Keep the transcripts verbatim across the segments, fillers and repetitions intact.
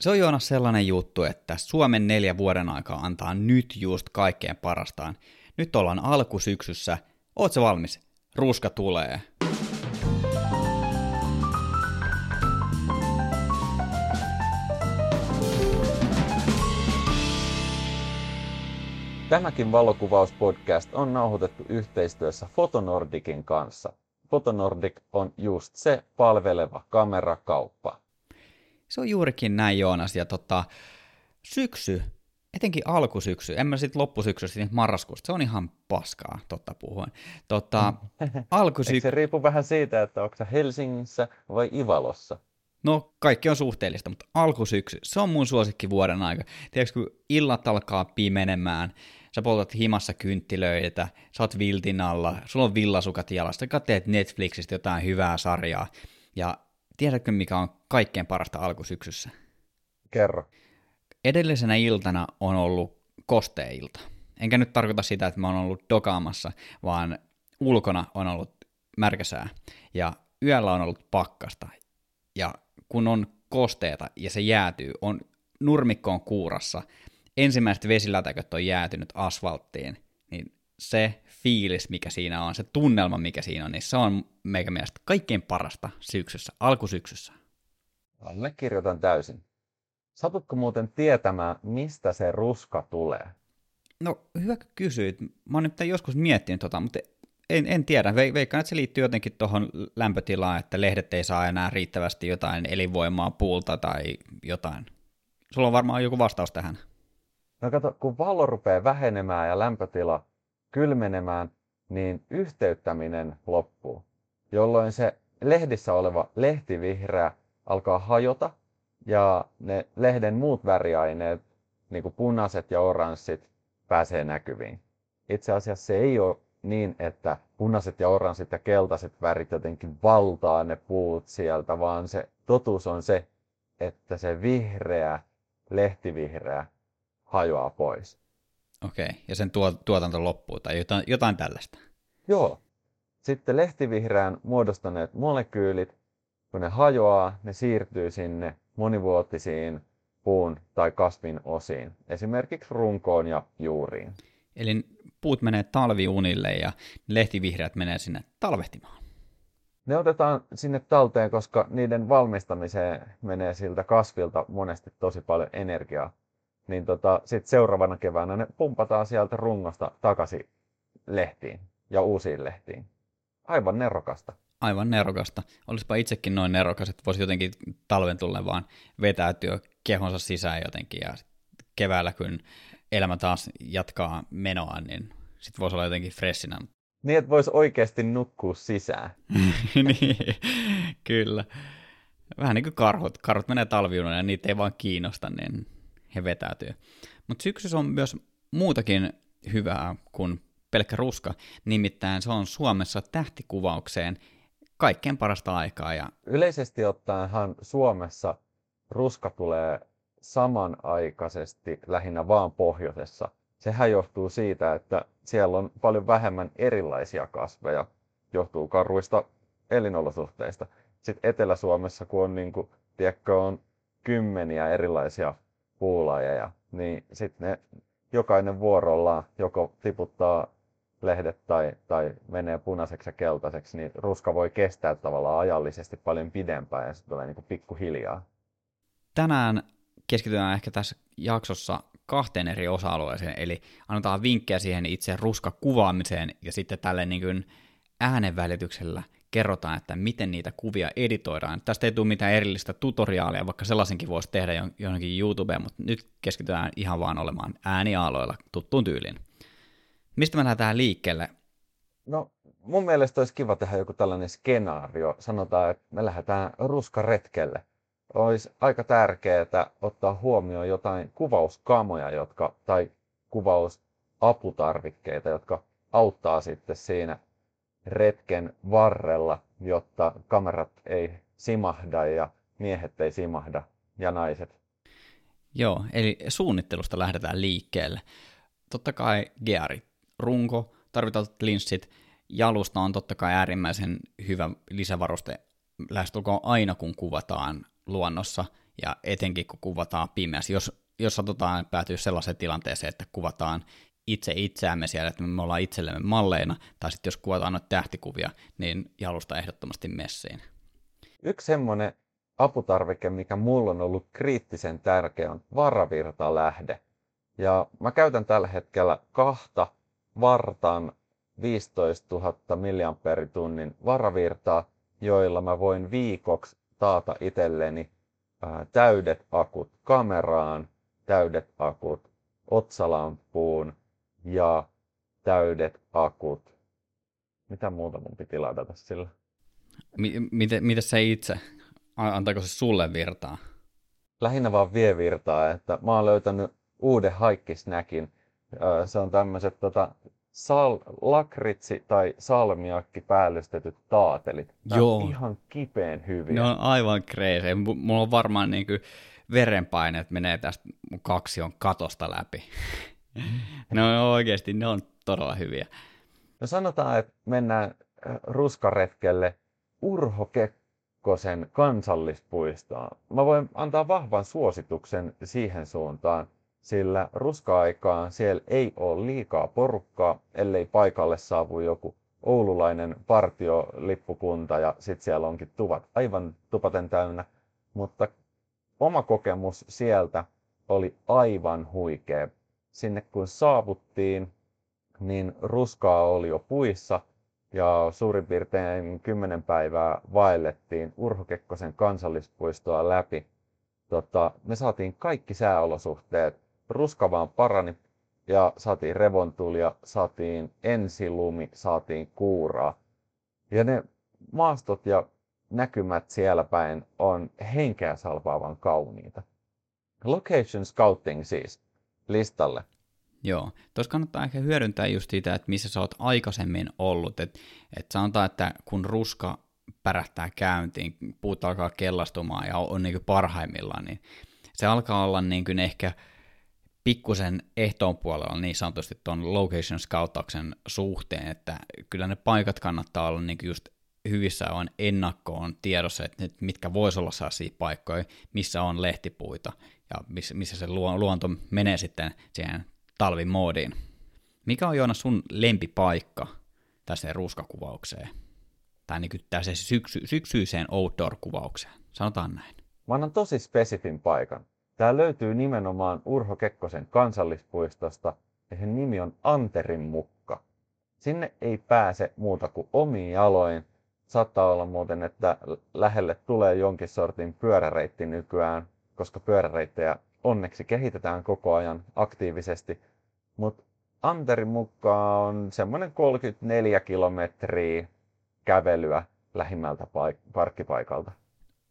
Se on Joonas sellainen juttu, että Suomen neljä vuoden aikaa antaa nyt just kaikkeen parastaan. Nyt ollaan alkusyksyssä. Oot sä valmis? Ruska tulee. Tämäkin valokuvauspodcast on nauhoitettu yhteistyössä Fotonordikin kanssa. Fotonordik on just se palveleva kamerakauppa. Se on juurikin näin, Joonas, ja tota, syksy, etenkin alkusyksy, en mä sit loppusyksystä, sit marraskuusta, se on ihan paskaa, totta puhuen. Tota, alkusyksy... Eikö se riipu vähän siitä, että onko sä Helsingissä vai Ivalossa? No, kaikki on suhteellista, mutta alkusyksy, se on mun suosikki vuoden aika. Tiedätkö, kun illat alkaa pimenemään, sä poltat himassa kynttilöitä, sä oot viltin alla, sulla on villasukat jalassa, sä katseet Netflixistä jotain hyvää sarjaa, ja tiedätkö, mikä on kaikkein parasta alkusyksyssä? Kerro. Edellisenä iltana on ollut kosteilta. Enkä nyt tarkoita sitä, että mä oon ollut dokaamassa, vaan ulkona on ollut märkäsää ja yöllä on ollut pakkasta. Ja kun on kosteita ja se jäätyy, on nurmikkoon kuurassa, ensimmäiset vesilätäköt on jäätynyt asfalttiin, niin se fiilis, mikä siinä on, se tunnelma, mikä siinä on, niin se on meikä mielestä kaikkein parasta syksyssä, alkusyksyssä. Allekirjoitan täysin. Satutko muuten tietämään, mistä se ruska tulee? No, hyvä kun kysyit. Mä oon nyt joskus miettinyt tota, mutta en, en tiedä. Veikkaan, että se liittyy jotenkin tuohon lämpötilaan, että lehdet ei saa enää riittävästi jotain elinvoimaa puulta tai jotain. Sulla on varmaan joku vastaus tähän. No kato, kun valo rupeaa vähenemään ja lämpötila kylmenemään, niin yhteyttäminen loppuu, jolloin se lehdissä oleva lehtivihreä alkaa hajota ja ne lehden muut väriaineet, niin kuin punaiset ja oranssit, pääsee näkyviin. Itse asiassa se ei ole niin, että punaiset ja oranssit ja keltaiset värit jotenkin valtaa ne puut sieltä, vaan se totuus on se, että se vihreä, lehtivihreä hajoaa pois. Okei, ja sen tuotanto loppuu tai jotain, jotain tällaista. Joo. Sitten lehtivihreän muodostaneet molekyylit, kun ne hajoaa, ne siirtyy sinne monivuotisiin puun tai kasvin osiin, esimerkiksi runkoon ja juuriin. Eli puut menee talviunille ja lehtivihreät menee sinne talvehtimaan. Ne otetaan sinne talteen, koska niiden valmistamiseen menee siltä kasvilta monesti tosi paljon energiaa. Niin tota, sitten seuraavana keväänä ne pumpataan sieltä rungosta takaisin lehtiin ja uusiin lehtiin. Aivan nerokasta. Aivan nerokasta. Olisipa itsekin noin nerokas, että voisi jotenkin talven tulleen vaan vetäytyä kehonsa sisään jotenkin. Ja keväällä, kun elämä taas jatkaa menoa, niin sitten voisi olla jotenkin freshinä. Niin, että voisi oikeasti nukkua sisään. Niin, kyllä. Vähän niin kuin karhut. Karhut menee talviunaan ja niitä ei vaan kiinnosta, niin he vetäytyy. Mutta syksyssä on myös muutakin hyvää kuin pelkkä ruska, nimittäin se on Suomessa tähtikuvaukseen kaikkein parasta aikaa. Ja yleisesti ottaenhan Suomessa ruska tulee samanaikaisesti lähinnä vaan pohjoisessa. Sehän johtuu siitä, että siellä on paljon vähemmän erilaisia kasveja, johtuu karuista elinolosuhteista. Sitten Etelä-Suomessa, kun on, niin kuin, tiedätkö, on kymmeniä erilaisia puulajeja, niin sitten ne jokainen vuorollaan joko tiputtaa lehdet tai, tai menee punaiseksi ja keltaiseksi, niin ruska voi kestää tavallaan ajallisesti paljon pidempään ja se tulee niin kuin pikkuhiljaa. Tänään keskitytään ehkä tässä jaksossa kahteen eri osa-alueeseen, eli annetaan vinkkejä siihen itse ruskakuvaamiseen ja sitten tälle niin kuin äänenvälityksellä kerrotaan, että miten niitä kuvia editoidaan. Tästä ei tule mitään erillistä tutoriaalia, vaikka sellaisenkin voisi tehdä johonkin YouTubeen, mutta nyt keskitytään ihan vaan olemaan äänialoilla tuttuun tyyliin. Mistä me lähdetään liikkeelle? No, mun mielestä olisi kiva tehdä joku tällainen skenaario. Sanotaan, että me lähdetään ruskaretkelle. Olisi aika tärkeää ottaa huomioon jotain kuvauskamoja jotka, tai kuvausaputarvikkeita, jotka auttaa sitten siinä retken varrella, jotta kamerat ei simahda ja miehet ei simahda ja naiset. Joo, eli suunnittelusta lähdetään liikkeelle. Totta kai gearit, runko, tarvittavat linssit, jalusta on totta kai äärimmäisen hyvä lisävaruste lähestulkoon aina kun kuvataan luonnossa ja etenkin kun kuvataan pimeässä, jos, jos satutaan päätyä sellaiseen tilanteeseen, että kuvataan itse itseämme siellä, että me ollaan itsellemme malleina, tai sitten jos kuvataan noita tähtikuvia, niin jalusta ehdottomasti messiin. Yksi semmoinen aputarvike, mikä mulla on ollut kriittisen tärkeä, on varavirtalähde. Ja mä käytän tällä hetkellä kahta vartan viisitoistatuhatta milliampeeritunnin varavirtaa, joilla mä voin viikoksi taata itselleni ää, täydet akut kameraan, täydet akut otsalampuun ja täydet akut. Mitä muuta mun piti ladata sillä? M- miten, miten se itse? Antaako se sulle virtaa? Lähinnä vaan vie virtaa, että mä oon löytänyt uuden haikkisnäkin. Se on tämmöiset tota, sal- lakritsi- tai salmiakki päällystetyt taatelit. Nämä on ihan kipeen hyviä. Ne on aivan crazy. Mulla on varmaan niin kuin verenpaineet menee tästä mun kaksion katosta läpi. Ne on oikeasti, ne on todella hyviä. No sanotaan, että mennään ruskaretkelle Urho Kekkosen kansallispuistoon. Mä voin antaa vahvan suosituksen siihen suuntaan, sillä ruska-aikaan siellä ei ole liikaa porukkaa, ellei paikalle saavu joku oululainen partiolippukunta ja sitten siellä onkin tuvat aivan tupaten täynnä. Mutta oma kokemus sieltä oli aivan huikea. Sinne kun saavuttiin, niin ruskaa oli jo puissa ja suurin piirtein kymmenen päivää vaellettiin Urho Kekkosen kansallispuistoa läpi. Tota, me saatiin kaikki sääolosuhteet, ruska vaan parani ja saatiin revontulia, saatiin ensilumi, saatiin kuuraa. Ja ne maastot ja näkymät siellä päin on henkeä salvaavan kauniita. Location scouting siis listalle. Joo, tuossa kannattaa ehkä hyödyntää just sitä, että missä sä oot aikaisemmin ollut. Et, et sanotaan, että kun ruska pärähtää käyntiin, puut alkaa kellastumaan ja on, on niin kuin parhaimmillaan, niin se alkaa olla niin kuin ehkä pikkusen ehtoon puolella niin sanotusti tuon location scoutauksen suhteen, että kyllä ne paikat kannattaa olla niin kuin just hyvissä on ennakkoon tiedossa, että mitkä vois olla sellaisia paikkoja, missä on lehtipuita ja missä, missä se luonto menee sitten siihen talvimoodiin. Mikä on, Joonas, sun lempipaikka tässä ruskakuvaukseen? Tai niin tällaiseen syksy- syksyiseen outdoor-kuvaukseen, sanotaan näin. Mä annan tosi spesifin paikan. Tää löytyy nimenomaan Urho Kekkosen kansallispuistosta, ja sen nimi on Anterin mukka. Sinne ei pääse muuta kuin omiin jaloin. Saattaa olla muuten, että lähelle tulee jonkin sortin pyöräreitti nykyään, koska pyöräreittejä onneksi kehitetään koko ajan aktiivisesti. Mutta Anterin mukka on semmoinen kolmekymmentäneljä kilometriä. Kävelyä lähimmältä paik- parkkipaikalta.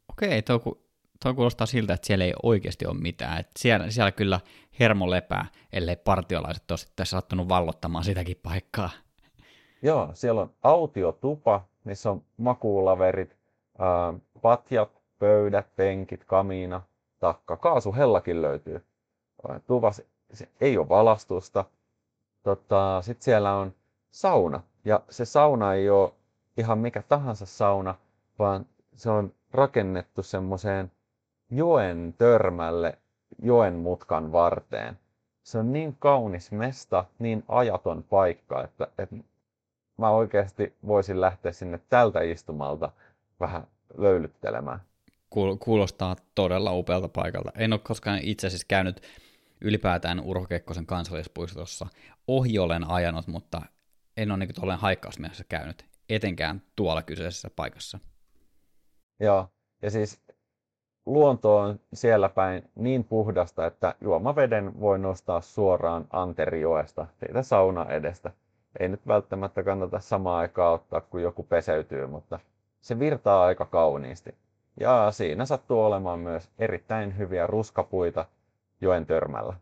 Okei, tuo, ku, tuo kuulostaa siltä, että siellä ei oikeasti ole mitään. Että siellä, siellä kyllä hermo lepää, ellei partiolaiset ole sitten sattunut vallottamaan sitäkin paikkaa. Joo, siellä on autiotupa, missä on makuulaverit, ää, patjat, pöydät, penkit, kamiina, takka, kaasuhellakin löytyy. Tuvas ei ole valastusta. Tota, sitten siellä on sauna, ja se sauna ei ole ihan mikä tahansa sauna, vaan se on rakennettu semmoiseen joen törmälle joen mutkan varteen. Se on niin kaunis mesta, niin ajaton paikka, että, että mä oikeasti voisin lähteä sinne tältä istumalta vähän löylyttelemään. Kuulostaa todella upealta paikalta. En ole koskaan itse asiassa käynyt ylipäätään Urho Kekkosen kansallispuistossa. Ohi olen ajanut, mutta en ole niin tuolleen haikkausmielessä käynyt. Etenkään tuolla kyseisessä paikassa. Joo, ja siis luonto on siellä päin niin puhdasta, että juomaveden voi nostaa suoraan Anterioesta, siitä sauna edestä. Ei nyt välttämättä kannata samaa aikaa ottaa, kun joku peseytyy, mutta se virtaa aika kauniisti. Ja siinä sattuu olemaan myös erittäin hyviä ruskapuita joen törmällä.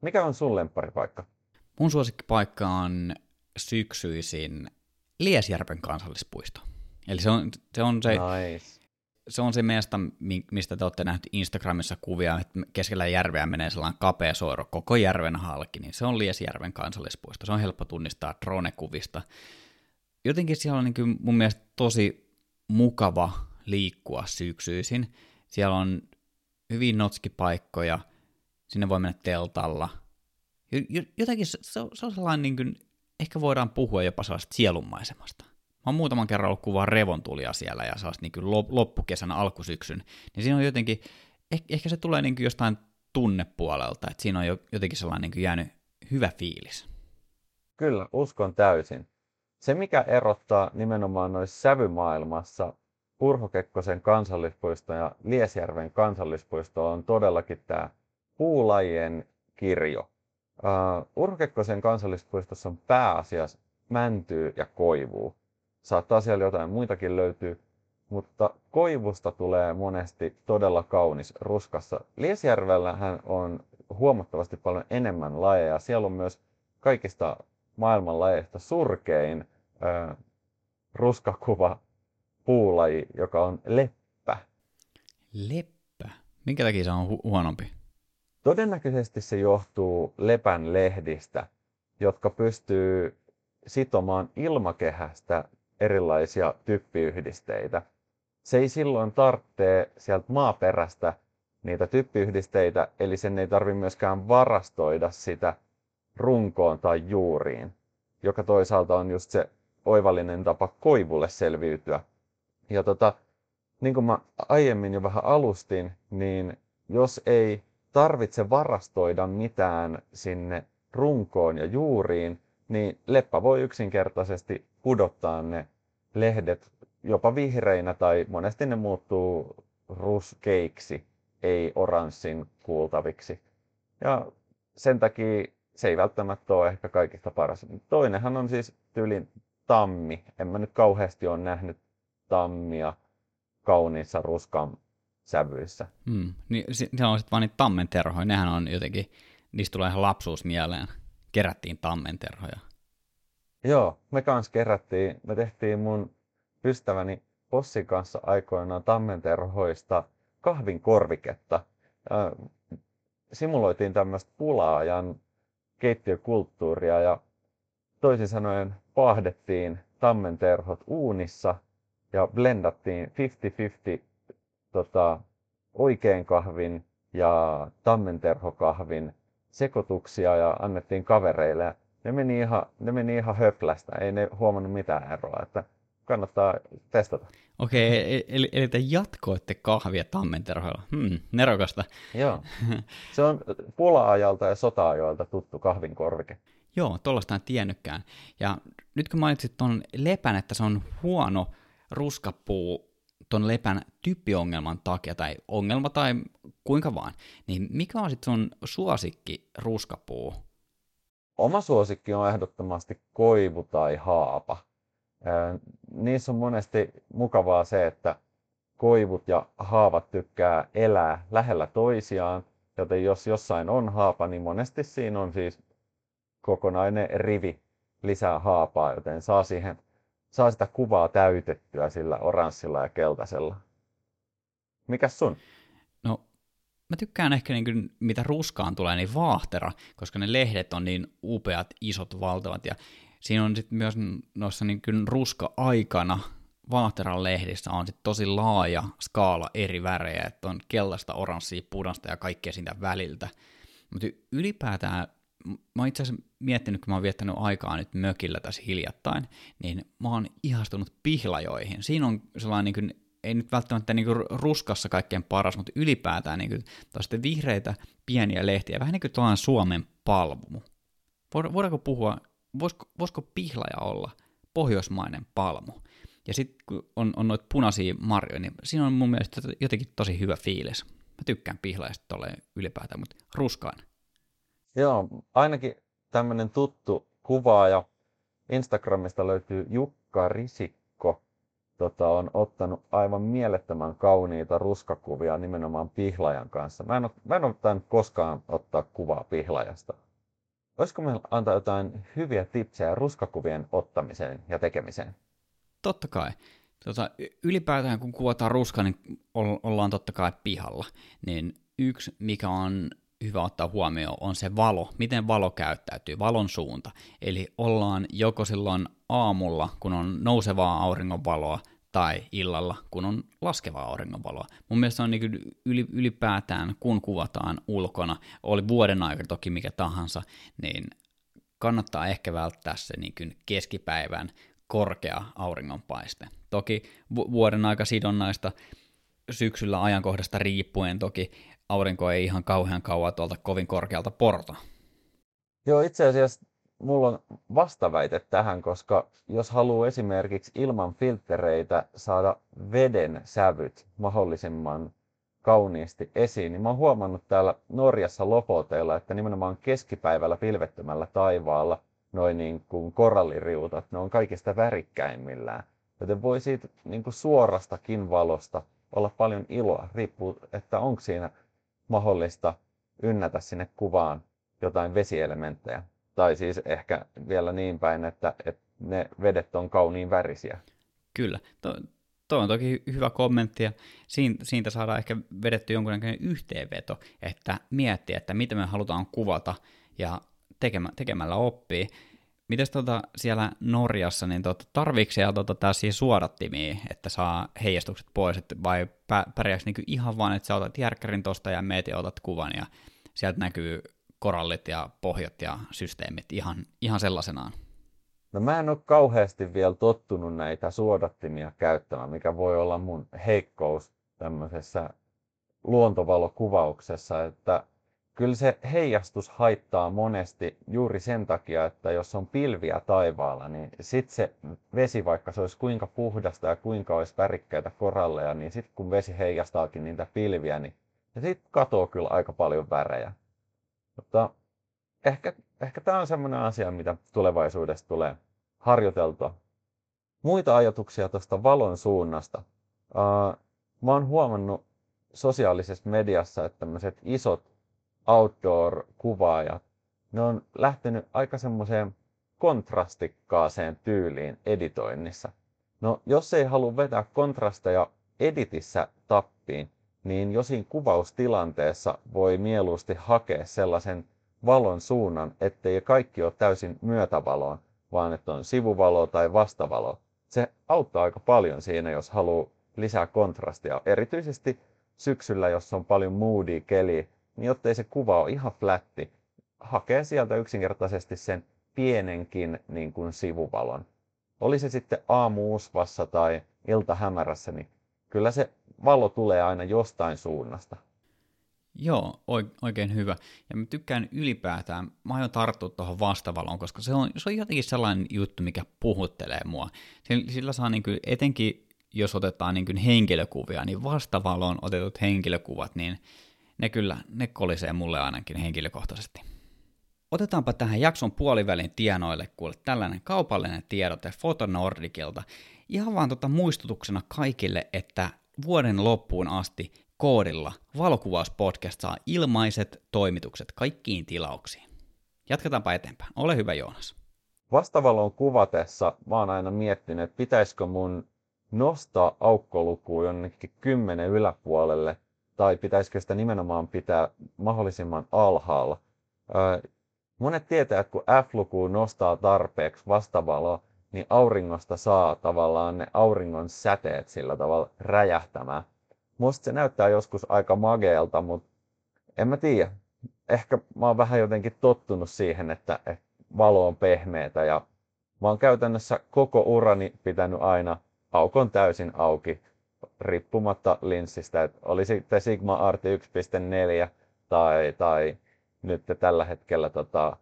Mikä on sun lempparipaikka? Mun suosikkipaikka on syksyisin Liesjärven kansallispuisto. Eli se on se, on se, nice. Se, on se mesta, mistä te olette nähneet Instagramissa kuvia, että keskellä järveä menee sellainen kapea soiro koko järven halki, niin se on Liesjärven kansallispuisto. Se on helppo tunnistaa drone-kuvista. Jotenkin siellä on niin kuin mun mielestä tosi mukava liikkua syksyisin. Siellä on hyvin notskipaikkoja, sinne voi mennä teltalla. Jotenkin se, se on sellainen, niin kuin, ehkä voidaan puhua jopa sellaista sielunmaisemasta. Mä oon muutaman kerran ollut kuvaa revontulia siellä ja sellaista niin kuin loppukesänä, alkusyksyn. Niin siinä on jotenkin, ehkä se tulee niin kuin jostain tunnepuolelta, että siinä on jotenkin sellainen niin kuin jäänyt hyvä fiilis. Kyllä, uskon täysin. Se, mikä erottaa nimenomaan noissa sävymaailmassa Urho Kekkosen kansallispuisto ja Liesjärven kansallispuisto on todellakin tämä puulajien kirjo. Uh, Urho Kekkosen kansallispuistossa on pääasiassa mäntyy ja koivuu. Saattaa siellä jotain muitakin löytyy, mutta koivusta tulee monesti todella kaunis ruskassa. Liesjärvellähän on huomattavasti paljon enemmän lajeja. Siellä on myös kaikista maailman lajeista surkein uh, ruskakuva puulaji, joka on leppä. Leppä? Minkä takia se on hu- huonompi? Todennäköisesti se johtuu lepän lehdistä, jotka pystyy sitomaan ilmakehästä erilaisia typpiyhdisteitä. Se ei silloin tarvitse sieltä maaperästä niitä typpiyhdisteitä, eli sen ei tarvitse myöskään varastoida sitä runkoon tai juuriin, joka toisaalta on just se oivallinen tapa koivulle selviytyä. Ja tota, niin kuin mä aiemmin jo vähän alustin, niin jos ei tarvitse varastoida mitään sinne runkoon ja juuriin, niin leppä voi yksinkertaisesti pudottaa ne lehdet jopa vihreinä tai monesti ne muuttuu ruskeiksi, ei oranssin kuultaviksi. Ja sen takia se ei välttämättä ole ehkä kaikista paras. Toinenhan on siis tyylin tammi. En mä nyt kauheasti ole nähnyt tammia kauniissa ruskan sävyissä. Mm, niin se on sitten vaan niitä tammenterhoja. Nehän on jotenkin, niistä tulee ihan lapsuus mieleen. Kerättiin tammenterhoja. Joo, me kanssa kerättiin. Me tehtiin mun ystäväni Possin kanssa aikoinaan tammenterhoista kahvinkorviketta. Simuloitiin tämmöistä pulaajan keittiökulttuuria ja toisin sanoen paahdettiin tammenterhot uunissa ja blendattiin viisikymmentä viisikymmentä tota, oikean kahvin ja tammenterhokahvin sekoituksia ja annettiin kavereille. Ne meni ihan, ne meni ihan höplästä, ei ne huomannut mitään eroa, että kannattaa testata. Okei, eli, eli te jatkoitte kahvia tammenterhoilla. Hmm, nerokasta. Joo, se on pula-ajalta ja sota-ajoilta tuttu kahvinkorvike. Joo, tuollaista en tiennytkään. Ja nyt kun mainitsit tuon lepän, että se on huono ruskapuu tuon lepän typpiongelman takia, tai ongelma tai kuinka vaan, niin mikä on sitten sun suosikki ruskapuu? Oma suosikki on ehdottomasti koivu tai haapa. Niissä on monesti mukavaa se, että koivut ja haavat tykkää elää lähellä toisiaan, joten jos jossain on haapa, niin monesti siinä on siis kokonainen rivi lisää haapaa, joten saa, siihen, saa sitä kuvaa täytettyä sillä oranssilla ja keltaisella. Mikäs sun? No, mä tykkään ehkä niin kuin, mitä ruskaan tulee, niin vaahtera, koska ne lehdet on niin upeat, isot, valtavat, ja siinä on sitten myös noissa niin kuin ruska-aikana vaahteran lehdissä on sitten tosi laaja skaala eri värejä, että on keltaista, oranssia, punaista ja kaikkea siitä väliltä. Mutta ylipäätään mä oon itse asiassa miettinyt, kun mä oon viettänyt aikaa nyt mökillä tässä hiljattain, niin mä oon ihastunut pihlajoihin. Siinä on sellainen, niin kuin, ei nyt välttämättä niin kuin ruskassa kaikkein paras, mutta ylipäätään niin kuin, sitten vihreitä pieniä lehtiä, vähän niin kuin tuollainen Suomen palmu. Voidaanko puhua, voisiko, voisiko pihlaja olla pohjoismainen palmu? Ja sitten kun on, on noita punaisia marjoja, niin siinä on mun mielestä jotenkin tosi hyvä fiilis. Mä tykkään pihlajasta tolleen ylipäätään, mutta ruskaan. Joo, ainakin tämmöinen tuttu kuvaaja Instagramista löytyy Jukka Risikko. Tota, on ottanut aivan mielettömän kauniita ruskakuvia nimenomaan pihlajan kanssa. Mä en ole, mä en ole tainnut koskaan ottaa kuvaa pihlajasta. Olisiko meillä antaa jotain hyviä tipsejä ruskakuvien ottamiseen ja tekemiseen? Totta kai. Tota, ylipäätään kun kuvataan ruskaa, niin ollaan totta kai pihalla. Niin yksi, mikä on hyvä ottaa huomioon, on se valo, miten valo käyttäytyy, valon suunta. Eli ollaan joko silloin aamulla, kun on nousevaa auringonvaloa, tai illalla, kun on laskevaa auringonvaloa. Mun mielestä on niin ylipäätään, kun kuvataan ulkona, oli vuoden aika toki mikä tahansa, niin kannattaa ehkä välttää se niin keskipäivän korkea auringonpaiste. Toki vu- vuoden aika sidonnaista syksyllä ajankohdasta riippuen toki aurinko ei ihan kauhean kauan tuolta kovin korkealta porta. Joo, itse asiassa mulla on vastaväite tähän, koska jos haluaa esimerkiksi ilman filtreitä saada veden sävyt mahdollisimman kauniisti esiin, niin mä oon huomannut täällä Norjassa Lofoteilla, että nimenomaan keskipäivällä pilvettömällä taivaalla noin niin kuin koralliriutat, ne on kaikista värikkäimmillään. Joten voi siitä niin kuin suorastakin valosta olla paljon iloa, riippuu, että onko siinä mahdollista ynnätä sinne kuvaan jotain vesielementtejä. Tai siis ehkä vielä niin päin, että, että ne vedet on kauniin värisiä. Kyllä. Tuo, tuo on toki hyvä kommentti ja siitä saadaan ehkä vedetty jonkunnäköinen yhteenveto, että miettiä, että mitä me halutaan kuvata ja tekemä, tekemällä oppii. Mites tota siellä Norjassa, niin tota, tarvitseeko tota tällaisia suodattimia, että saa heijastukset pois, että vai pärjääkö niinku ihan vaan, että sä otat järkkärin tosta ja meet ja otat kuvan ja sieltä näkyy korallit ja pohjat ja systeemit ihan, ihan sellaisenaan? No mä en ole kauheasti vielä tottunut näitä suodattimia käyttämään, mikä voi olla mun heikkous tämmöisessä luontovalokuvauksessa, että kyllä se heijastus haittaa monesti juuri sen takia, että jos on pilviä taivaalla, niin sitten se vesi, vaikka se olisi kuinka puhdasta ja kuinka olisi värikkäitä koralleja, niin sitten kun vesi heijastaakin niitä pilviä, niin sitten katoaa kyllä aika paljon värejä. Mutta ehkä, ehkä tämä on sellainen asia, mitä tulevaisuudessa tulee harjoiteltua. Muita ajatuksia tuosta valon suunnasta. Uh, mä oon huomannut sosiaalisessa mediassa, että tämmöiset isot outdoor-kuvaajat, ne on lähtenyt aika semmoiseen kontrastikkaaseen tyyliin editoinnissa. No, jos ei halua vetää kontrasteja editissä tappiin, niin jo siinä kuvaustilanteessa voi mieluusti hakea sellaisen valon suunnan, ettei kaikki ole täysin myötävaloon, vaan että on sivuvalo tai vastavalo. Se auttaa aika paljon siinä, jos haluaa lisää kontrastia. Erityisesti syksyllä, jos on paljon moodia keliä, niin jottei se kuva ole ihan flätti, hakee sieltä yksinkertaisesti sen pienenkin niin kuin sivuvalon. Oli se sitten aamuusvassa tai iltahämärässä, niin kyllä se valo tulee aina jostain suunnasta. Joo, oikein hyvä. Ja mä tykkään ylipäätään, mä aion tarttua tuohon vastavaloon, koska se on, se on jotenkin sellainen juttu, mikä puhuttelee mua. Sillä saa niin kuin, etenkin jos otetaan niin kuin henkilökuvia, niin vastavaloon otetut henkilökuvat, niin ne kyllä, ne kolisee mulle ainakin henkilökohtaisesti. Otetaanpa tähän jakson puolivälin tienoille kuule tällainen kaupallinen tiedote Fotonordikilta. Ihan vaan tota muistutuksena kaikille, että vuoden loppuun asti koodilla valokuvauspodcast saa ilmaiset toimitukset kaikkiin tilauksiin. Jatketaanpa eteenpäin. Ole hyvä, Joonas. Vastavalon kuvatessa mä oon aina miettinyt, että pitäisikö mun nostaa aukkolukua jonnekin kymmenen yläpuolelle, tai pitäisikö sitä nimenomaan pitää mahdollisimman alhaalla. Öö, monet tietää, että kun F-lukua nostaa tarpeeksi vastavaloa, niin auringosta saa tavallaan ne auringon säteet sillä tavalla räjähtämään. Musta se näyttää joskus aika mageelta, mutta en mä tiedä. Ehkä mä oon vähän jotenkin tottunut siihen, että, että valo on pehmeätä ja mä oon käytännössä koko urani pitänyt aina aukon täysin auki, riippumatta linssistä, että oli sitten Sigma Arti yksi pilkku neljä tai, tai nyt tällä hetkellä tota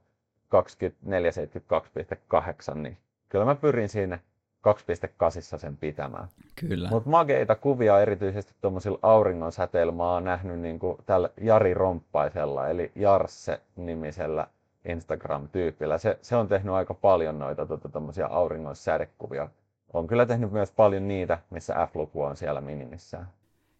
kaksikymmentäneljä seitsemänkymmentäkaksi pilkku kahdeksan, niin kyllä mä pyrin siinä kaksi pilkku kahdeksan sen pitämään. Kyllä. Mutta mageita kuvia erityisesti tuommoisilla auringon säteillä mä oon nähnyt niin kuin tällä Jari Romppaisella, eli Jarsse-nimisellä Instagram-tyypillä. Se, se on tehnyt aika paljon noita tuommoisia auringon sädekuvia. On kyllä tehnyt myös paljon niitä, missä F-luku on siellä minimissään.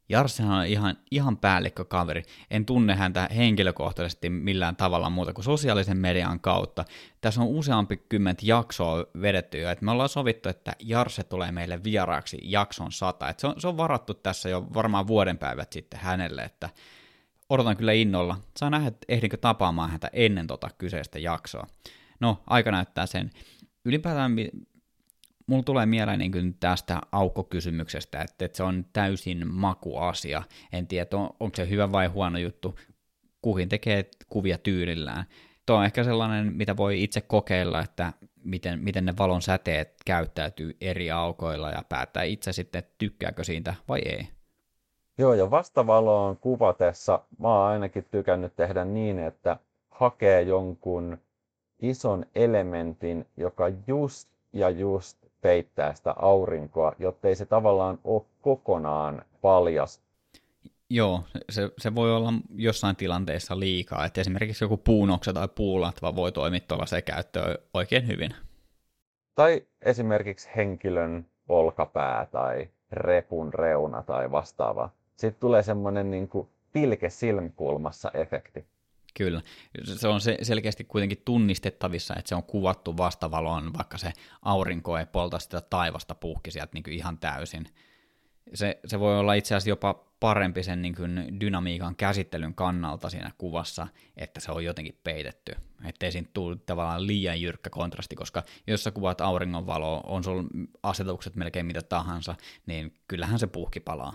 Jarssehan on ihan, ihan päällikkökaveri. En tunne häntä henkilökohtaisesti millään tavalla muuta kuin sosiaalisen median kautta. Tässä on useampi kymmentä jaksoa vedetty jo. Et me ollaan sovittu, että Jarsse tulee meille vieraaksi jakson sata. Et se, on, se on varattu tässä jo varmaan vuoden päivät sitten hänelle. Että odotan kyllä innolla. Saa nähdä, että ehdinkö tapaamaan häntä ennen tota kyseistä jaksoa. No, aika näyttää sen. Ylipäätään mulla tulee mieleen niin kuin tästä aukkokysymyksestä, että, että se on täysin makuasia. En tiedä, on, onko se hyvä vai huono juttu. Kukin tekee kuvia tyylillään. Tuo on ehkä sellainen, mitä voi itse kokeilla, että miten, miten ne valon säteet käyttäytyy eri aukoilla ja päättää itse sitten, että tykkääkö siitä vai ei. Joo, ja vastavaloon kuvatessa mä oon ainakin tykännyt tehdä niin, että hakee jonkun ison elementin, joka just ja just peittää sitä aurinkoa, jottei se tavallaan ole kokonaan paljas. Joo, se, se voi olla jossain tilanteessa liikaa, että esimerkiksi joku puunoksa tai puulatva voi toimia tuollaiseen käyttöön oikein hyvin. Tai esimerkiksi henkilön olkapää tai repun reuna tai vastaava. Sitten tulee semmoinen niin kuin pilke silmäkulmassa -efekti. Kyllä. Se on selkeästi kuitenkin tunnistettavissa, että se on kuvattu vastavaloon, vaikka se aurinko ei polta sitä taivasta puhki sieltä niin kuin ihan täysin. Se, se voi olla itse asiassa jopa parempi sen niin kuin dynamiikan käsittelyn kannalta siinä kuvassa, että se on jotenkin peitetty. Ettei siinä tule tavallaan liian jyrkkä kontrasti, koska jos sä kuvat auringonvaloa, on sun asetukset melkein mitä tahansa, niin kyllähän se puhki palaa.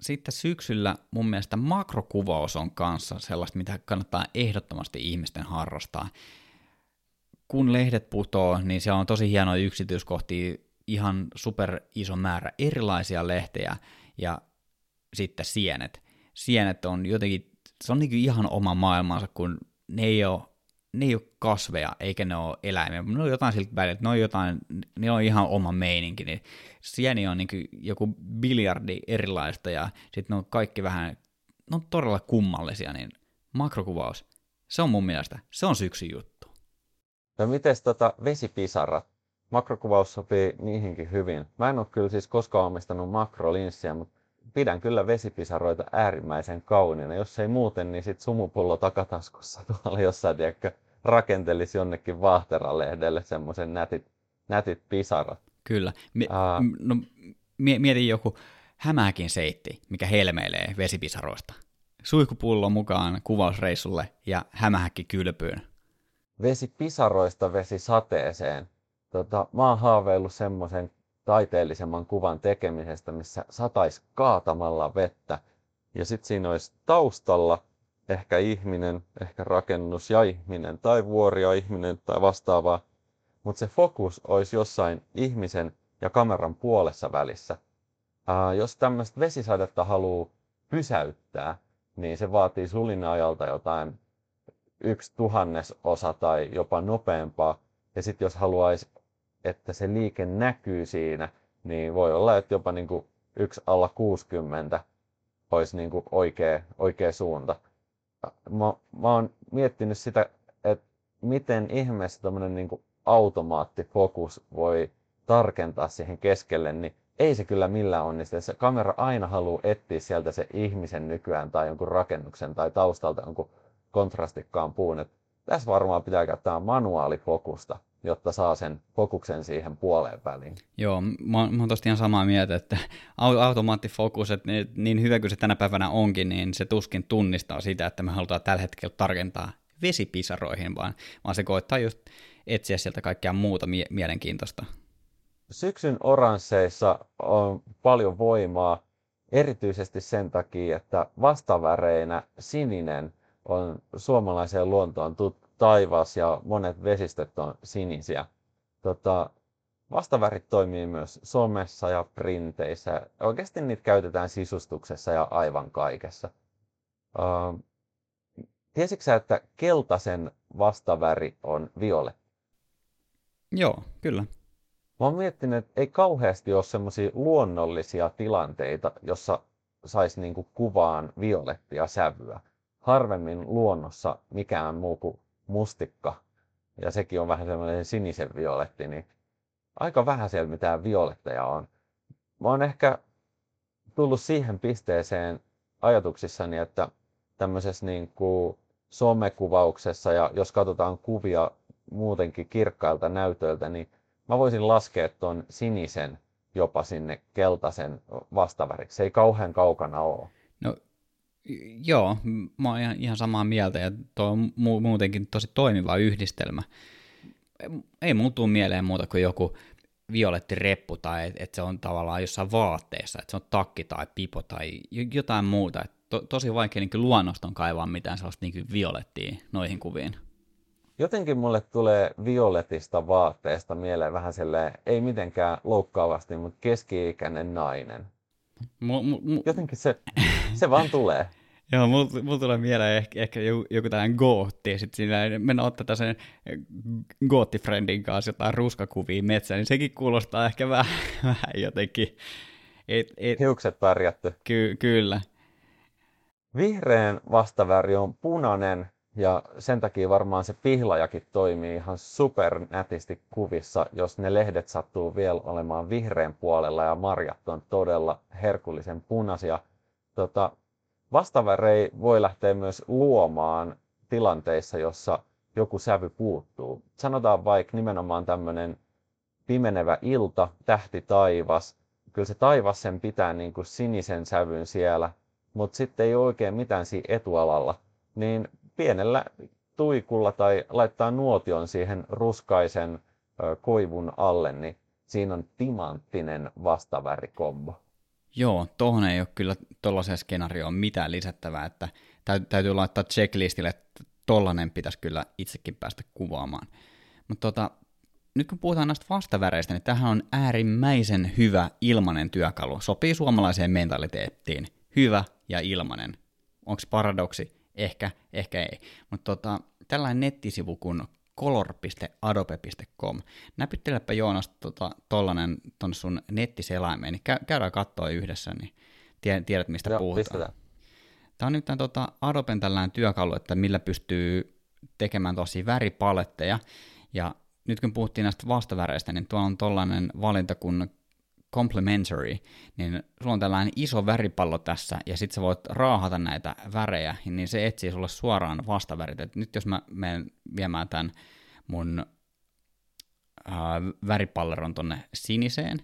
Sitten syksyllä mun mielestä makrokuvaus on kanssa sellaista, mitä kannattaa ehdottomasti ihmisten harrastaa. Kun lehdet putoo, niin siellä on tosi hienoja yksityiskohtia, ihan super iso määrä erilaisia lehtejä ja sitten sienet. Sienet on jotenkin, se on niin kuin ihan oma maailmansa, kun ne ei ole, ne ei ole kasveja eikä ne ole eläimiä, ne on jotain siltä välillä, ne on, jotain, ne on ihan oma meininki, niin sieni on niin kuin joku biljardi erilaista ja sitten ne on kaikki vähän, ne on todella kummallisia, niin makrokuvaus, se on mun mielestä, se on syksyn juttu. No mites tota vesipisarat? Makrokuvaus sopii niihinkin hyvin. Mä en ole kyllä siis koskaan omistanut makrolinssiä, mutta pidän kyllä vesipisaroita äärimmäisen kauniina. Jos ei muuten, niin sit sumupullo takataskussa tuolla jossain, tiedäkö, rakentelisi jonnekin vaahtera-lehdelle semmoisen nätit, nätit pisarat. Kyllä. Mi- Aa, no, mieti joku hämähäkin seitti, mikä helmeilee vesipisaroista. Suihkupullo mukaan kuvausreissulle ja hämähäkki kylpyyn. Vesipisaroista vesisateeseen. Tota, mä oon haaveillut semmoisen taiteellisemman kuvan tekemisestä, missä sataisi kaatamalla vettä. Ja sit siinä olisi taustalla ehkä ihminen, ehkä rakennus ja ihminen, tai vuori ja ihminen, tai vastaavaa. Mutta se fokus olisi jossain ihmisen ja kameran puolessa välissä. Ää, jos tämmöistä vesisadetta haluaa pysäyttää, niin se vaatii sulina ajalta jotain yksi tuhannesosa tai jopa nopeampaa. Ja sitten jos haluaisi, että se liike näkyy siinä, niin voi olla, että jopa niin kuin yksi alla kuusikymmentä olisi niin kuin oikea, oikea suunta. Mä, mä oon miettinyt sitä, että miten ihmeessä tämmöinen niin kuin automaattifokus voi tarkentaa siihen keskelle, niin ei se kyllä millään onnistu. Se kamera aina haluaa etsiä sieltä se ihmisen nykyään tai jonkun rakennuksen tai taustalta jonkun kontrastikkaan puun. Et tässä varmaan pitää käyttää manuaalifokusta, jotta saa sen fokuksen siihen puoleen väliin. Joo, mä oon, mä oon tosta ihan samaa mieltä, että automaattifokus, että niin hyvä kuin se tänä päivänä onkin, niin se tuskin tunnistaa sitä, että me halutaan tällä hetkellä tarkentaa vesipisaroihin, vaan, vaan se koettaa just etsiä sieltä kaikkea muuta mie- mielenkiintoista. Syksyn oransseissa on paljon voimaa, erityisesti sen takia, että vastaväreinä sininen on suomalaiseen luontoon tuttu. Taivas ja monet vesistöt on sinisiä. Tota, vastavärit toimii myös somessa ja printeissä. Oikeasti niitä käytetään sisustuksessa ja aivan kaikessa. Uh, tiesitkö sä, että keltaisen vastaväri on violetti? Joo, kyllä. Mä oon miettinyt, että ei kauheasti ole semmoisia luonnollisia tilanteita, jossa saisi niinku kuvaan violettia sävyä. Harvemmin luonnossa mikään muu kuin mustikka, ja sekin on vähän semmoinen sinisen violetti, niin aika vähän siellä mitään violetteja on. Mä oon ehkä tullut siihen pisteeseen ajatuksissani, että tämmöisessä niin kuin somekuvauksessa, ja jos katsotaan kuvia muutenkin kirkkailta näytöiltä, niin mä voisin laskea ton sinisen jopa sinne keltaisen vastaväriksi. Se ei kauhean kaukana ole. No. Joo, mä oon ihan samaa mieltä ja tuo on mu- muutenkin tosi toimiva yhdistelmä. Ei mulla tule mieleen muuta kuin joku violetti reppu tai että et se on tavallaan jossain vaatteessa, että se on takki tai pipo tai jotain muuta. Et to, tosi vaikea niin luonnoston kaivaa mitään sellaista niin violettia noihin kuviin. Jotenkin mulle tulee violetista vaatteesta mieleen vähän silleen, ei mitenkään loukkaavasti, mutta keski-ikäinen nainen. Mu, mu, mu... Jotenkin se, se vaan tulee. Joo, mulla mul tulee mieleen ehkä, ehkä joku, joku tällainen gootti, sitten siinä mennään ottaa tällaisen goottifriendin kanssa jotain ruskakuvia metsään, niin sekin kuulostaa ehkä vähän, vähän jotenkin. Et, et... Hiukset värjätty. Ky- kyllä. Vihreän vastaväri on punainen, ja sen takia varmaan se pihlajakin toimii ihan supernätisti kuvissa, jos ne lehdet sattuu vielä olemaan vihreän puolella, ja marjat on todella herkullisen punaisia. Tota... Vastavärejä voi lähteä myös luomaan tilanteissa, jossa joku sävy puuttuu. Sanotaan vaikka nimenomaan tämmöinen pimenevä ilta, tähti taivas. Kyllä se taivas sen pitää niin kuin sinisen sävyn siellä, mutta sitten ei ole oikein mitään siinä etualalla. Niin pienellä tuikulla tai laittaa nuotion siihen ruskaisen koivun alle, niin siinä on timanttinen vastavärikombo. Joo, tohon ei ole kyllä tollaiseen skenaarioon mitään lisättävää, että täytyy laittaa checklistille, että tollainen pitäisi kyllä itsekin päästä kuvaamaan. Mutta tota, nyt kun puhutaan näistä vastaväreistä, niin tämähän on äärimmäisen hyvä ilmainen työkalu. Sopii suomalaiseen mentaliteettiin. Hyvä ja ilmainen. Onko paradoksi? Ehkä, ehkä ei. Mutta tota, tällainen nettisivu kuin color piste adobe piste com. Näpyttelepä Joonas tota, tollanen ton sun nettiselaimeen, niin kä- käydään katsoa yhdessä, niin tie- tiedät mistä Joo, puhutaan. Pistetään. Tämä on nyt tämän, tota, Adoben tällainen työkalu, että millä pystyy tekemään tosi väripaletteja, ja nyt kun puhuttiin näistä vastaväreistä, niin tuolla on tollainen valinta kuin complementary, niin sulla on tällainen iso väripallo tässä, ja sit sä voit raahata näitä värejä, niin se etsii sulle suoraan vastavärit. Et nyt jos mä menen viemään tämän mun äh, väripalleron tonne siniseen,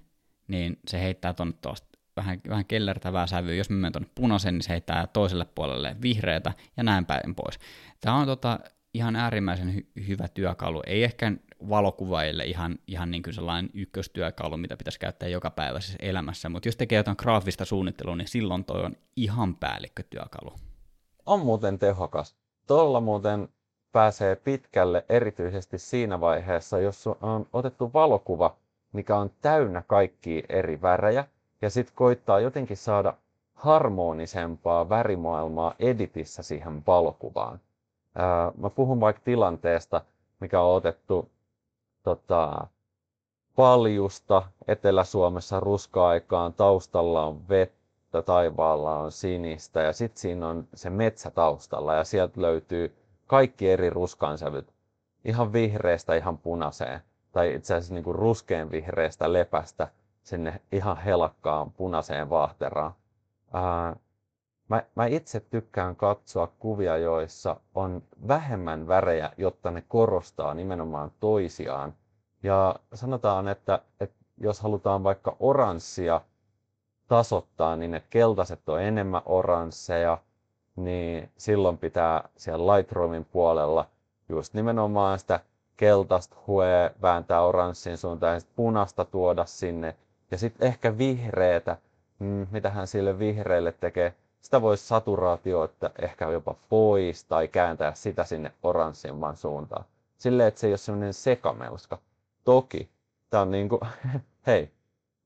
niin se heittää tonne tosta vähän, vähän kellertävää sävyä. Jos mä menen tonne punaisen, niin se heittää toiselle puolelle vihreätä, ja näin päin pois. Tää on tota ihan äärimmäisen hy- hyvä työkalu. Ei ehkä valokuvaajille ihan, ihan niin kuin sellainen ykköstyökalu, mitä pitäisi käyttää jokapäiväisessä elämässä, mutta jos tekee jotain graafista suunnittelua, niin silloin toi on ihan päällikkötyökalu. On muuten tehokas. Tuolla muuten pääsee pitkälle erityisesti siinä vaiheessa, jos on otettu valokuva, mikä on täynnä kaikkia eri värejä, ja sitten koittaa jotenkin saada harmonisempaa värimaailmaa editissä siihen valokuvaan. Ää, mä puhun vaikka tilanteesta, mikä on otettu tota, paljusta Etelä-Suomessa ruska-aikaan, taustalla on vettä, taivaalla on sinistä ja sitten siinä on se metsä taustalla ja sieltä löytyy kaikki eri ruskansävyt, ihan vihreästä ihan punaiseen tai itse asiassa niin kuin ruskean vihreästä lepästä sinne ihan helakkaan punaiseen vaahteraan. Ää, Mä, mä itse tykkään katsoa kuvia, joissa on vähemmän värejä, jotta ne korostaa nimenomaan toisiaan. Ja sanotaan, että, että jos halutaan vaikka oranssia tasoittaa, niin että keltaiset on enemmän oransseja, niin silloin pitää siellä Lightroomin puolella just nimenomaan sitä keltaista huea vääntää oranssin suuntaan ja punaista tuoda sinne. Ja sitten ehkä vihreätä, mm, mitähän sille vihreälle tekee. Sitä voisi saturaatio, että ehkä jopa pois tai kääntää sitä sinne oranssimman suuntaan. Silleen, että se ei ole semmoinen sekamelska. Toki, tämä on niin kuin, hei,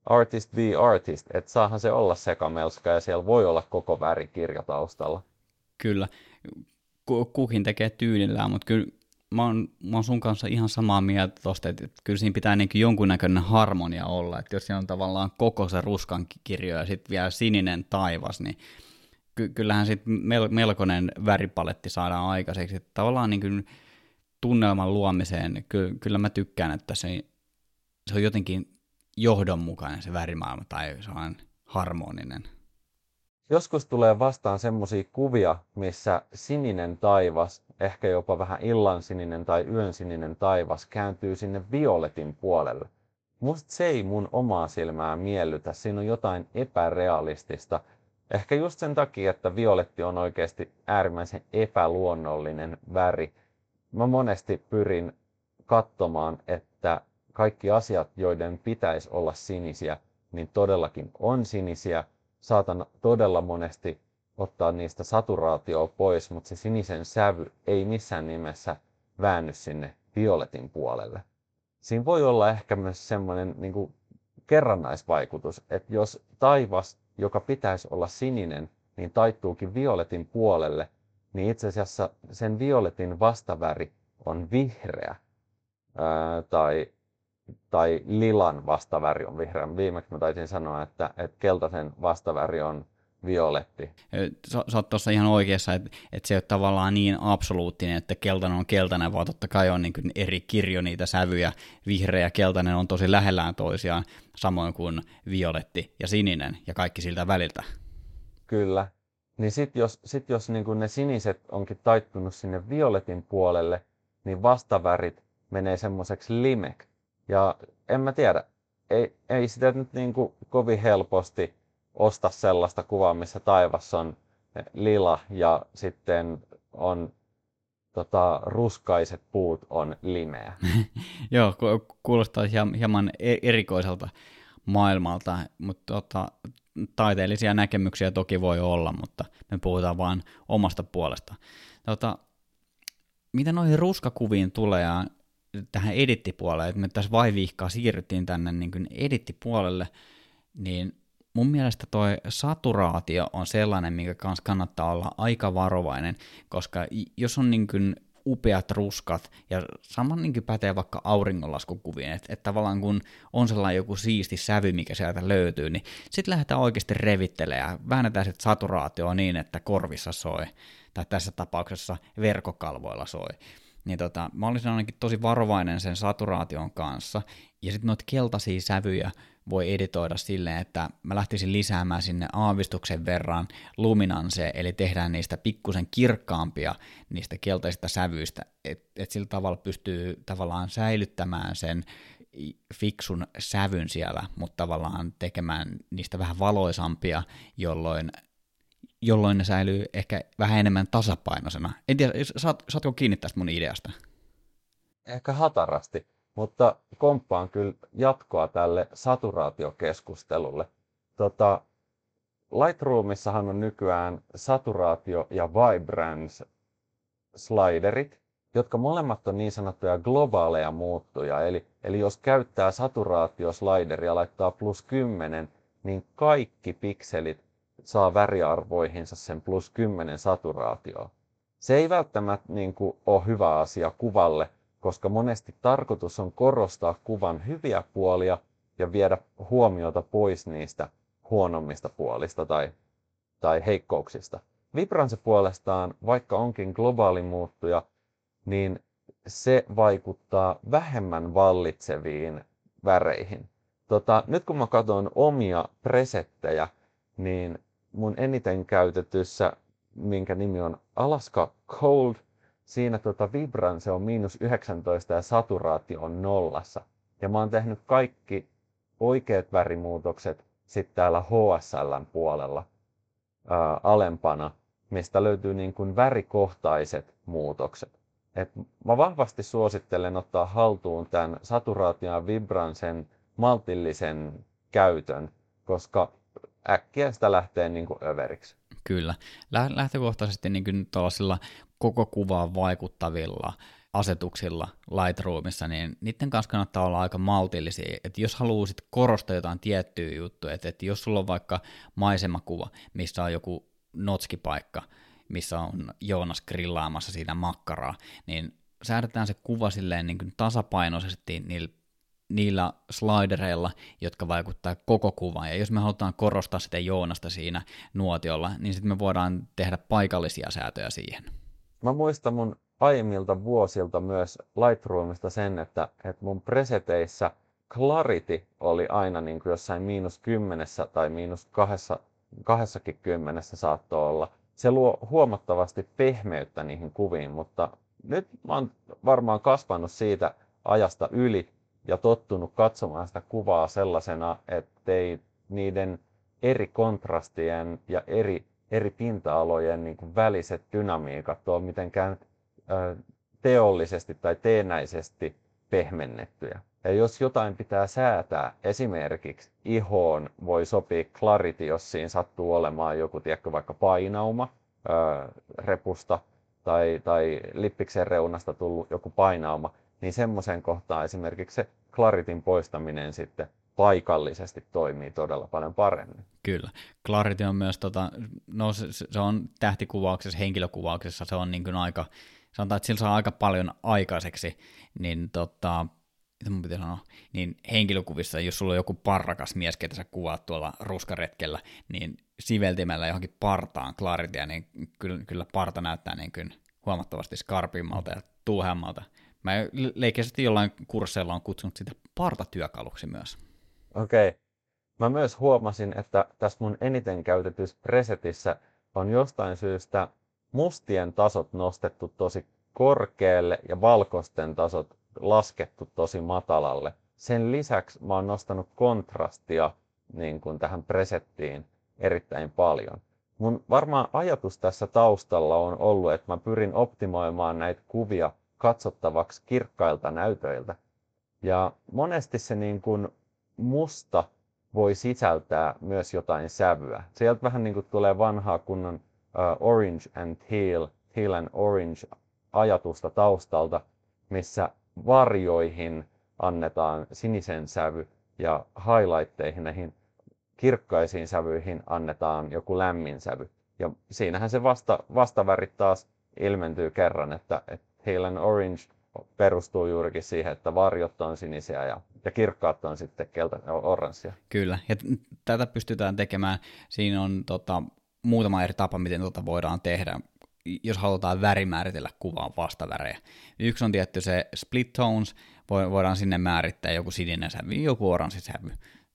artist be artist, että saahan se olla sekamelska ja siellä voi olla koko värikirja taustalla. Kyllä, kukin tekee tyylillään, mutta kyllä mä oon, mä oon sun kanssa ihan samaa mieltä tosta, että kyllä siinä pitää niin jonkunnäköinen harmonia olla, että jos siinä on tavallaan koko se ruskan kirjo ja sitten vielä sininen taivas, niin kyllähän sitten melkoinen väripaletti saadaan aikaiseksi. Että tavallaan niin kuin tunnelman luomiseen ky- kyllä mä tykkään, että se, se on jotenkin johdonmukainen se värimaailma tai se on harmoninen. Joskus tulee vastaan semmoisia kuvia, missä sininen taivas, ehkä jopa vähän illansininen tai yönsininen taivas kääntyy sinne violetin puolelle. Musta se ei mun omaa silmää miellytä, siinä on jotain epärealistista. Ehkä just sen takia, että violetti on oikeasti äärimmäisen epäluonnollinen väri. Mä monesti pyrin katsomaan, että kaikki asiat, joiden pitäisi olla sinisiä, niin todellakin on sinisiä. Saatan todella monesti ottaa niistä saturaatioa pois, mutta se sinisen sävy ei missään nimessä väänny sinne violetin puolelle. Siinä voi olla ehkä myös semmoinen niin kuin kerrannaisvaikutus, että jos taivas, joka pitäisi olla sininen, niin taittuukin violetin puolelle, niin itse asiassa sen violetin vastaväri on vihreä. Öö, tai, tai lilan vastaväri on vihreä. Viimeksi mä taisin sanoa, että, että keltaisen vastaväri on violetti. Sä, sä oot tuossa ihan oikeassa, että, että se ei ole tavallaan niin absoluuttinen, että keltainen on keltainen, vaan totta kai on niin kuin eri kirjo niitä sävyjä. Vihreä ja keltainen on tosi lähellään toisiaan, samoin kuin violetti ja sininen ja kaikki siltä väliltä. Kyllä. Niin sitten jos, sit jos niin kun ne siniset onkin taittunut sinne violetin puolelle, niin vastavärit menee semmoiseksi limek. Ja en mä tiedä, ei, ei sitä nyt niin kuin kovin helposti osta sellaista kuvaa, missä taivas on lila ja sitten on tota, ruskaiset puut on limeä. Joo, kuulostaa hieman erikoiselta maailmalta, mutta tota, taiteellisia näkemyksiä toki voi olla, mutta me puhutaan vaan omasta puolesta. Tota, mitä noihin ruskakuviin tulee ja tähän edittipuoleen, että me tässä vaivihkaa siirryttiin tänne niin kuin edittipuolelle, niin mun mielestä toi saturaatio on sellainen, minkä kanssa kannattaa olla aika varovainen, koska jos on niin kuin upeat ruskat, ja sama niin pätee vaikka auringonlaskukuviin, että et tavallaan kun on sellainen joku siisti sävy, mikä sieltä löytyy, niin sitten lähdetään oikeasti revittelemään ja väännetään sitten saturaatioon niin, että korvissa soi, tai tässä tapauksessa verkkokalvoilla soi. Niin tota, mä olisin ainakin tosi varovainen sen saturaation kanssa, ja sitten noita keltaisia sävyjä voi editoida silleen, että mä lähtisin lisäämään sinne aavistuksen verran luminansea, eli tehdään niistä pikkusen kirkkaampia niistä keltaisista sävyistä, että et sillä tavalla pystyy tavallaan säilyttämään sen fiksun sävyn siellä, mutta tavallaan tekemään niistä vähän valoisampia, jolloin jolloin ne säilyy ehkä vähän enemmän tasapainoisena. En tiedä, saat, saatko kiinni tästä mun ideasta? Ehkä hatarasti, mutta komppaan kyllä jatkoa tälle saturaatiokeskustelulle. Tota, Lightroomissahan on nykyään saturaatio- ja vibrance-sliderit, jotka molemmat on niin sanottuja globaaleja muuttuja. Eli, eli jos käyttää saturaatioslideria ja laittaa plus kymmenen, niin kaikki pikselit saa väriarvoihinsa sen plus kymmenen saturaatioa. Se ei välttämättä niin kuin ole hyvä asia kuvalle, koska monesti tarkoitus on korostaa kuvan hyviä puolia ja viedä huomiota pois niistä huonommista puolista tai, tai heikkouksista. Vibrance puolestaan, vaikka onkin globaali muuttuja, niin se vaikuttaa vähemmän vallitseviin väreihin. Tota, nyt kun mä katson omia presettejä, niin mun eniten käytetyssä, minkä nimi on Alaska Cold, siinä tuota vibrance on miinus yhdeksäntoista ja saturaatio on nollassa. Ja mä oon tehnyt kaikki oikeat värimuutokset sitten täällä H S L:n puolella ää, alempana, mistä löytyy niin kuin värikohtaiset muutokset. Et mä vahvasti suosittelen ottaa haltuun tämän saturaation ja vibrancen maltillisen käytön, koska äkkiä sitä lähtee niin kuin överiksi. Kyllä. Lähtökohtaisesti niin kuin tuollaisilla koko kuvaan vaikuttavilla asetuksilla Lightroomissa, niin niiden kanssa kannattaa olla aika maltillisia. Et jos haluaa sit korostaa jotain tiettyä juttua, että et jos sulla on vaikka maisemakuva, missä on joku notskipaikka, missä on Joonas grillaamassa siinä makkaraa, niin säädetään se kuva silleen niin kuin tasapainoisesti niillä niillä slidereilla, jotka vaikuttaa koko kuvaan. Ja jos me halutaan korostaa sitä Joonasta siinä nuotiolla, niin sitten me voidaan tehdä paikallisia säätöjä siihen. Mä muistan mun aiemmilta vuosilta myös Lightroomista sen, että, että mun preseteissä clarity oli aina niin kuin jossain miinus kymmenessä tai miinus kahdessa, kahdessakin kymmenessä saattoi olla. Se luo huomattavasti pehmeyttä niihin kuviin, mutta nyt mä oon varmaan kasvanut siitä ajasta yli, ja tottunut katsomaan sitä kuvaa sellaisena, ettei niiden eri kontrastien ja eri, eri pinta-alojen niin kuin väliset dynamiikat ole mitenkään ö, teollisesti tai teenäisesti pehmennettyjä. Ja jos jotain pitää säätää, esimerkiksi ihoon voi sopia clarity, jos siinä sattuu olemaan joku tiedätkö, vaikka painauma ää, repusta tai, tai lippiksen reunasta tullut joku painauma, niin semmoisen kohtaan esimerkiksi se clarityn poistaminen sitten paikallisesti toimii todella paljon paremmin. Kyllä. Clarity on myös, tota, no se, se on tähtikuvauksessa, henkilökuvauksessa, se on niin kuin aika, sanotaan, että sillä saa aika paljon aikaiseksi, niin tota, mitä mun pitää sanoa, niin henkilökuvissa, jos sulla on joku parrakas mies, ketä sä kuvaat tuolla ruskaretkellä, niin siveltimällä johonkin partaan clarityä, niin kyllä, kyllä parta näyttää niin kuin huomattavasti skarpimmalta ja tuuhemmalta. Mä leikkeisesti jollain kursseilla on kutsunut sitä partatyökaluksi myös. Okei. Okay. Mä myös huomasin, että tässä mun eniten käytetyssä presetissä on jostain syystä mustien tasot nostettu tosi korkealle ja valkoisten tasot laskettu tosi matalalle. Sen lisäksi mä oon nostanut kontrastia niin kuin tähän presettiin erittäin paljon. Mun varmaan ajatus tässä taustalla on ollut, että mä pyrin optimoimaan näitä kuvia katsottavaksi kirkkailta näytöiltä. Ja monesti se niin kuin musta voi sisältää myös jotain sävyä. Sieltä vähän niin kuin tulee vanhaa kunnon uh, orange and teal, teal and orange ajatusta taustalta, missä varjoihin annetaan sinisen sävy ja highlightteihin, näihin kirkkaisiin sävyihin annetaan joku lämmin sävy. Ja siinähän se vasta, vastavärit taas ilmentyy kerran, että, että teal and orange perustuu juurikin siihen, että varjot on sinisiä ja, ja kirkkaat on sitten kelta, oranssia. Kyllä, ja tätä pystytään tekemään. Siinä on tota, muutama eri tapa, miten tota voidaan tehdä, jos halutaan värimääritellä kuvaan vastavärejä. Yksi on tietty se split tones, voidaan sinne määrittää joku sininen sävy, joku oranssi sävy,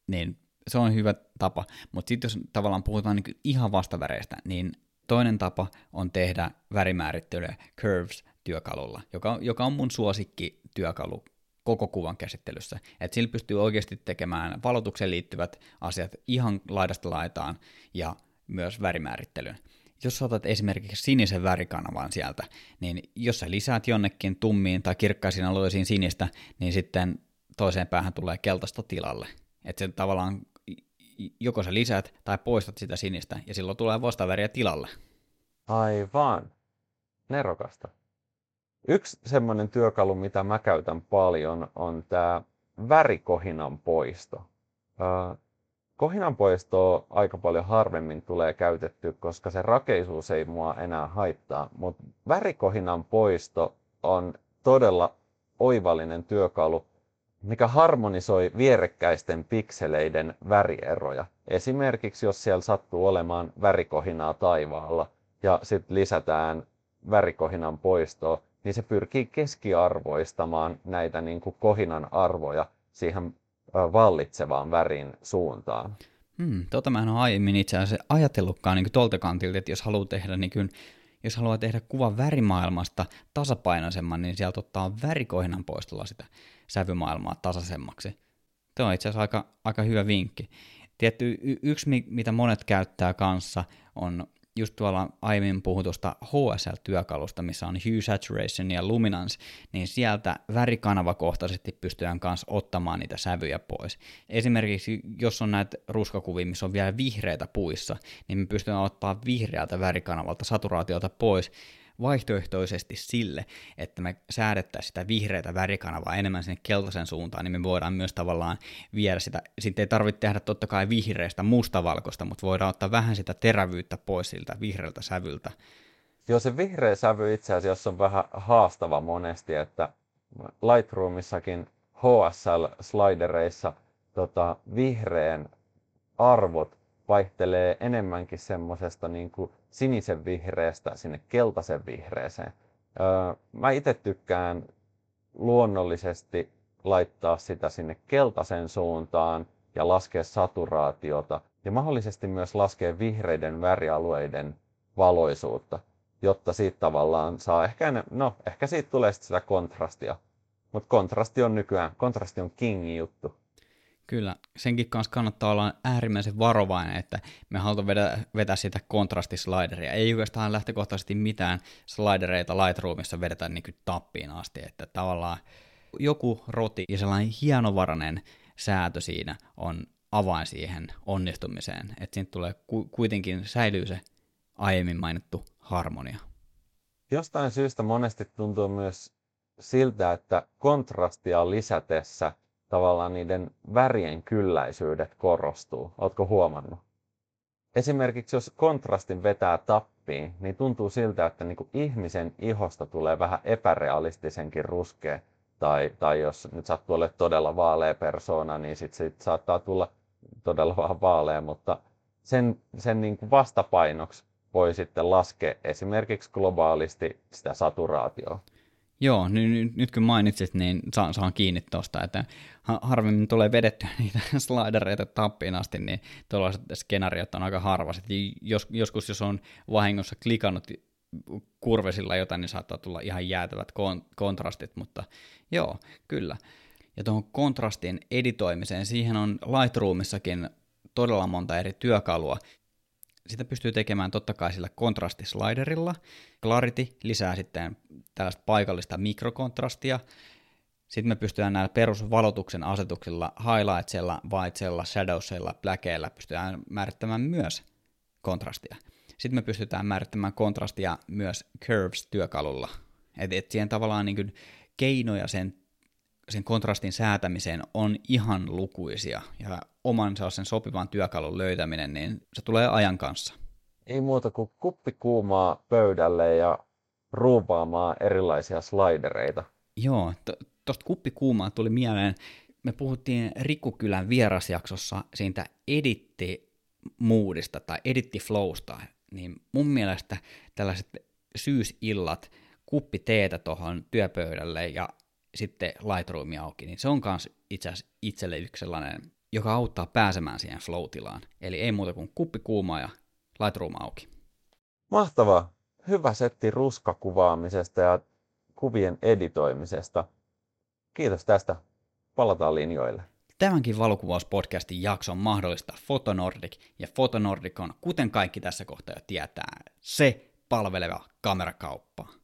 niin se on hyvä tapa. Mutta sitten jos tavallaan puhutaan niin ihan vastaväreistä, niin toinen tapa on tehdä värimäärittelyä curves työkalulla, joka, joka on mun suosikkityökalu koko kuvan käsittelyssä. Et sillä pystyy oikeasti tekemään valotukseen liittyvät asiat ihan laidasta laitaan ja myös värimäärittelyn. Jos otat esimerkiksi sinisen värikanavan sieltä, niin jos sä lisäät jonnekin tummiin tai kirkkaisiin alueisiin sinistä, niin sitten toiseen päähän tulee keltaista tilalle. Että sen tavallaan joko sä lisät tai poistat sitä sinistä, ja silloin tulee vastaväriä tilalle. Aivan. Nerokasta. Yksi semmoinen työkalu, mitä mä käytän paljon, on tämä värikohinan poisto. Kohinan poistoa aika paljon harvemmin tulee käytetty, koska se rakeisuus ei mua enää haittaa, mutta värikohinan poisto on todella oivallinen työkalu, mikä harmonisoi vierekkäisten pikseleiden värieroja. Esimerkiksi jos siellä sattuu olemaan värikohinaa taivaalla ja sitten lisätään värikohinan poistoa, niin se pyrkii keskiarvoistamaan näitä niin kuin kohinan arvoja siihen vallitsevaan värin suuntaan. Hmm, tota mä en ole aiemmin itse asiassa ajatellutkaan niin kuin tuolta kantilta, että jos haluaa tehdä, niin kuin, jos haluaa tehdä kuvan värimaailmasta tasapainoisemman, niin sieltä ottaa värikohinan poistolla sitä sävymaailmaa tasaisemmaksi. Tuo on itse asiassa aika, aika hyvä vinkki. Tietty y- yksi, mitä monet käyttää kanssa, on just tuolla aiemmin puhutusta H S L-työkalusta, missä on Hue, Saturation ja Luminance, niin sieltä värikanavakohtaisesti pystytään kanssa ottamaan niitä sävyjä pois. Esimerkiksi jos on näitä ruskakuvia, missä on vielä vihreitä puissa, niin me pystytään ottaa vihreältä värikanavalta saturaatiota pois vaihtoehtoisesti sille, että me säädettäisiin sitä vihreätä värikanavaa enemmän sinne keltaisen suuntaan, niin me voidaan myös tavallaan viedä sitä, sitten ei tarvitse tehdä totta kai vihreästä mustavalkoista, mutta voidaan ottaa vähän sitä terävyyttä pois siltä vihreältä sävyltä. Joo, se vihreä sävy itse asiassa on vähän haastava monesti, että Lightroomissakin H S L-slidereissa tota, vihreän arvot vaihtelee enemmänkin semmoisesta niin kuin sinisen vihreästä sinne keltaisen vihreäseen. Öö, mä itse tykkään luonnollisesti laittaa sitä sinne keltaisen suuntaan ja laskea saturaatiota ja mahdollisesti myös laskea vihreiden värialueiden valoisuutta, jotta siitä tavallaan saa ehkä, no ehkä siitä tulee sitä kontrastia, mutta kontrasti on nykyään, kontrasti on kingi juttu. Kyllä, senkin kanssa kannattaa olla äärimmäisen varovainen, että me halutaan vetää, vetää sitä kontrastislideria. Ei oikeastaan lähtökohtaisesti mitään slidereita Lightroomissa vedetä niin kuin tappiin asti, että tavallaan joku roti ja sellainen hienovarainen säätö siinä on avain siihen onnistumiseen. Että siitä tulee kuitenkin, säilyy se aiemmin mainittu harmonia. Jostain syystä monesti tuntuu myös siltä, että kontrastia lisätessä tavallaan niiden värien kylläisyydet korostuu. Ootko huomannut? Esimerkiksi jos kontrastin vetää tappiin, niin tuntuu siltä, että niin kuin ihmisen ihosta tulee vähän epärealistisenkin ruskea. Tai, tai jos nyt sattuu olemaan todella vaalea persoona, niin sit, sit saattaa tulla todella vähän vaalea, mutta sen, sen niin kuin vastapainoksi voi sitten laskea esimerkiksi globaalisti sitä saturaatiota. Joo, nyt, nyt kun mainitsit, niin saan, saan kiinni tuosta, että harvemmin tulee vedettyä niitä slidereita tappiin asti, niin tuollaiset skenaariot on aika harvaiset. Jos, joskus, jos on vahingossa klikannut kurvesilla jotain, niin saattaa tulla ihan jäätävät kon, kontrastit, mutta joo, kyllä. Ja tuohon kontrastin editoimiseen, siihen on Lightroomissakin todella monta eri työkalua. Sitä pystyy tekemään totta kai sillä kontrastisliderilla. Clarity lisää sitten tällaista paikallista mikrokontrastia. Sitten me pystytään näillä perusvalotuksen asetuksilla, highlightsilla, whitesilla, shadowsilla, blackeillä pystytään määrittämään myös kontrastia. Sitten me pystytään määrittämään kontrastia myös curves-työkalulla. Et, et siihen tavallaan niin kuin keinoja sen, sen kontrastin säätämiseen on ihan lukuisia. Ja oman sen sopivan työkalun löytäminen, niin se tulee ajan kanssa. Ei muuta kuin kuppi kuumaa pöydälle ja ruuvaamaan erilaisia slidereita. Joo, to, tosta kuppi kuumaa tuli mieleen. Me puhuttiin Rikkukylän vierasjaksossa siitä editti-moodista tai editti-flowsta. Niin mun mielestä tällaiset syysillat, kuppi teetä tuohon työpöydälle ja sitten Lightroomi auki, niin se on kans itse asiassa itselle yksi sellainen, joka auttaa pääsemään siihen flow-tilaan. Eli ei muuta kuin kuppi kuumaa ja Lightroom auki. Mahtavaa! Hyvä setti ruskakuvaamisesta ja kuvien editoimisesta. Kiitos tästä. Palataan linjoille. Tämänkin valokuvauspodcastin jakso on mahdollista Fotonordik, ja Fotonordik on, kuten kaikki tässä kohtaa jo tietää, se palveleva kamerakauppa.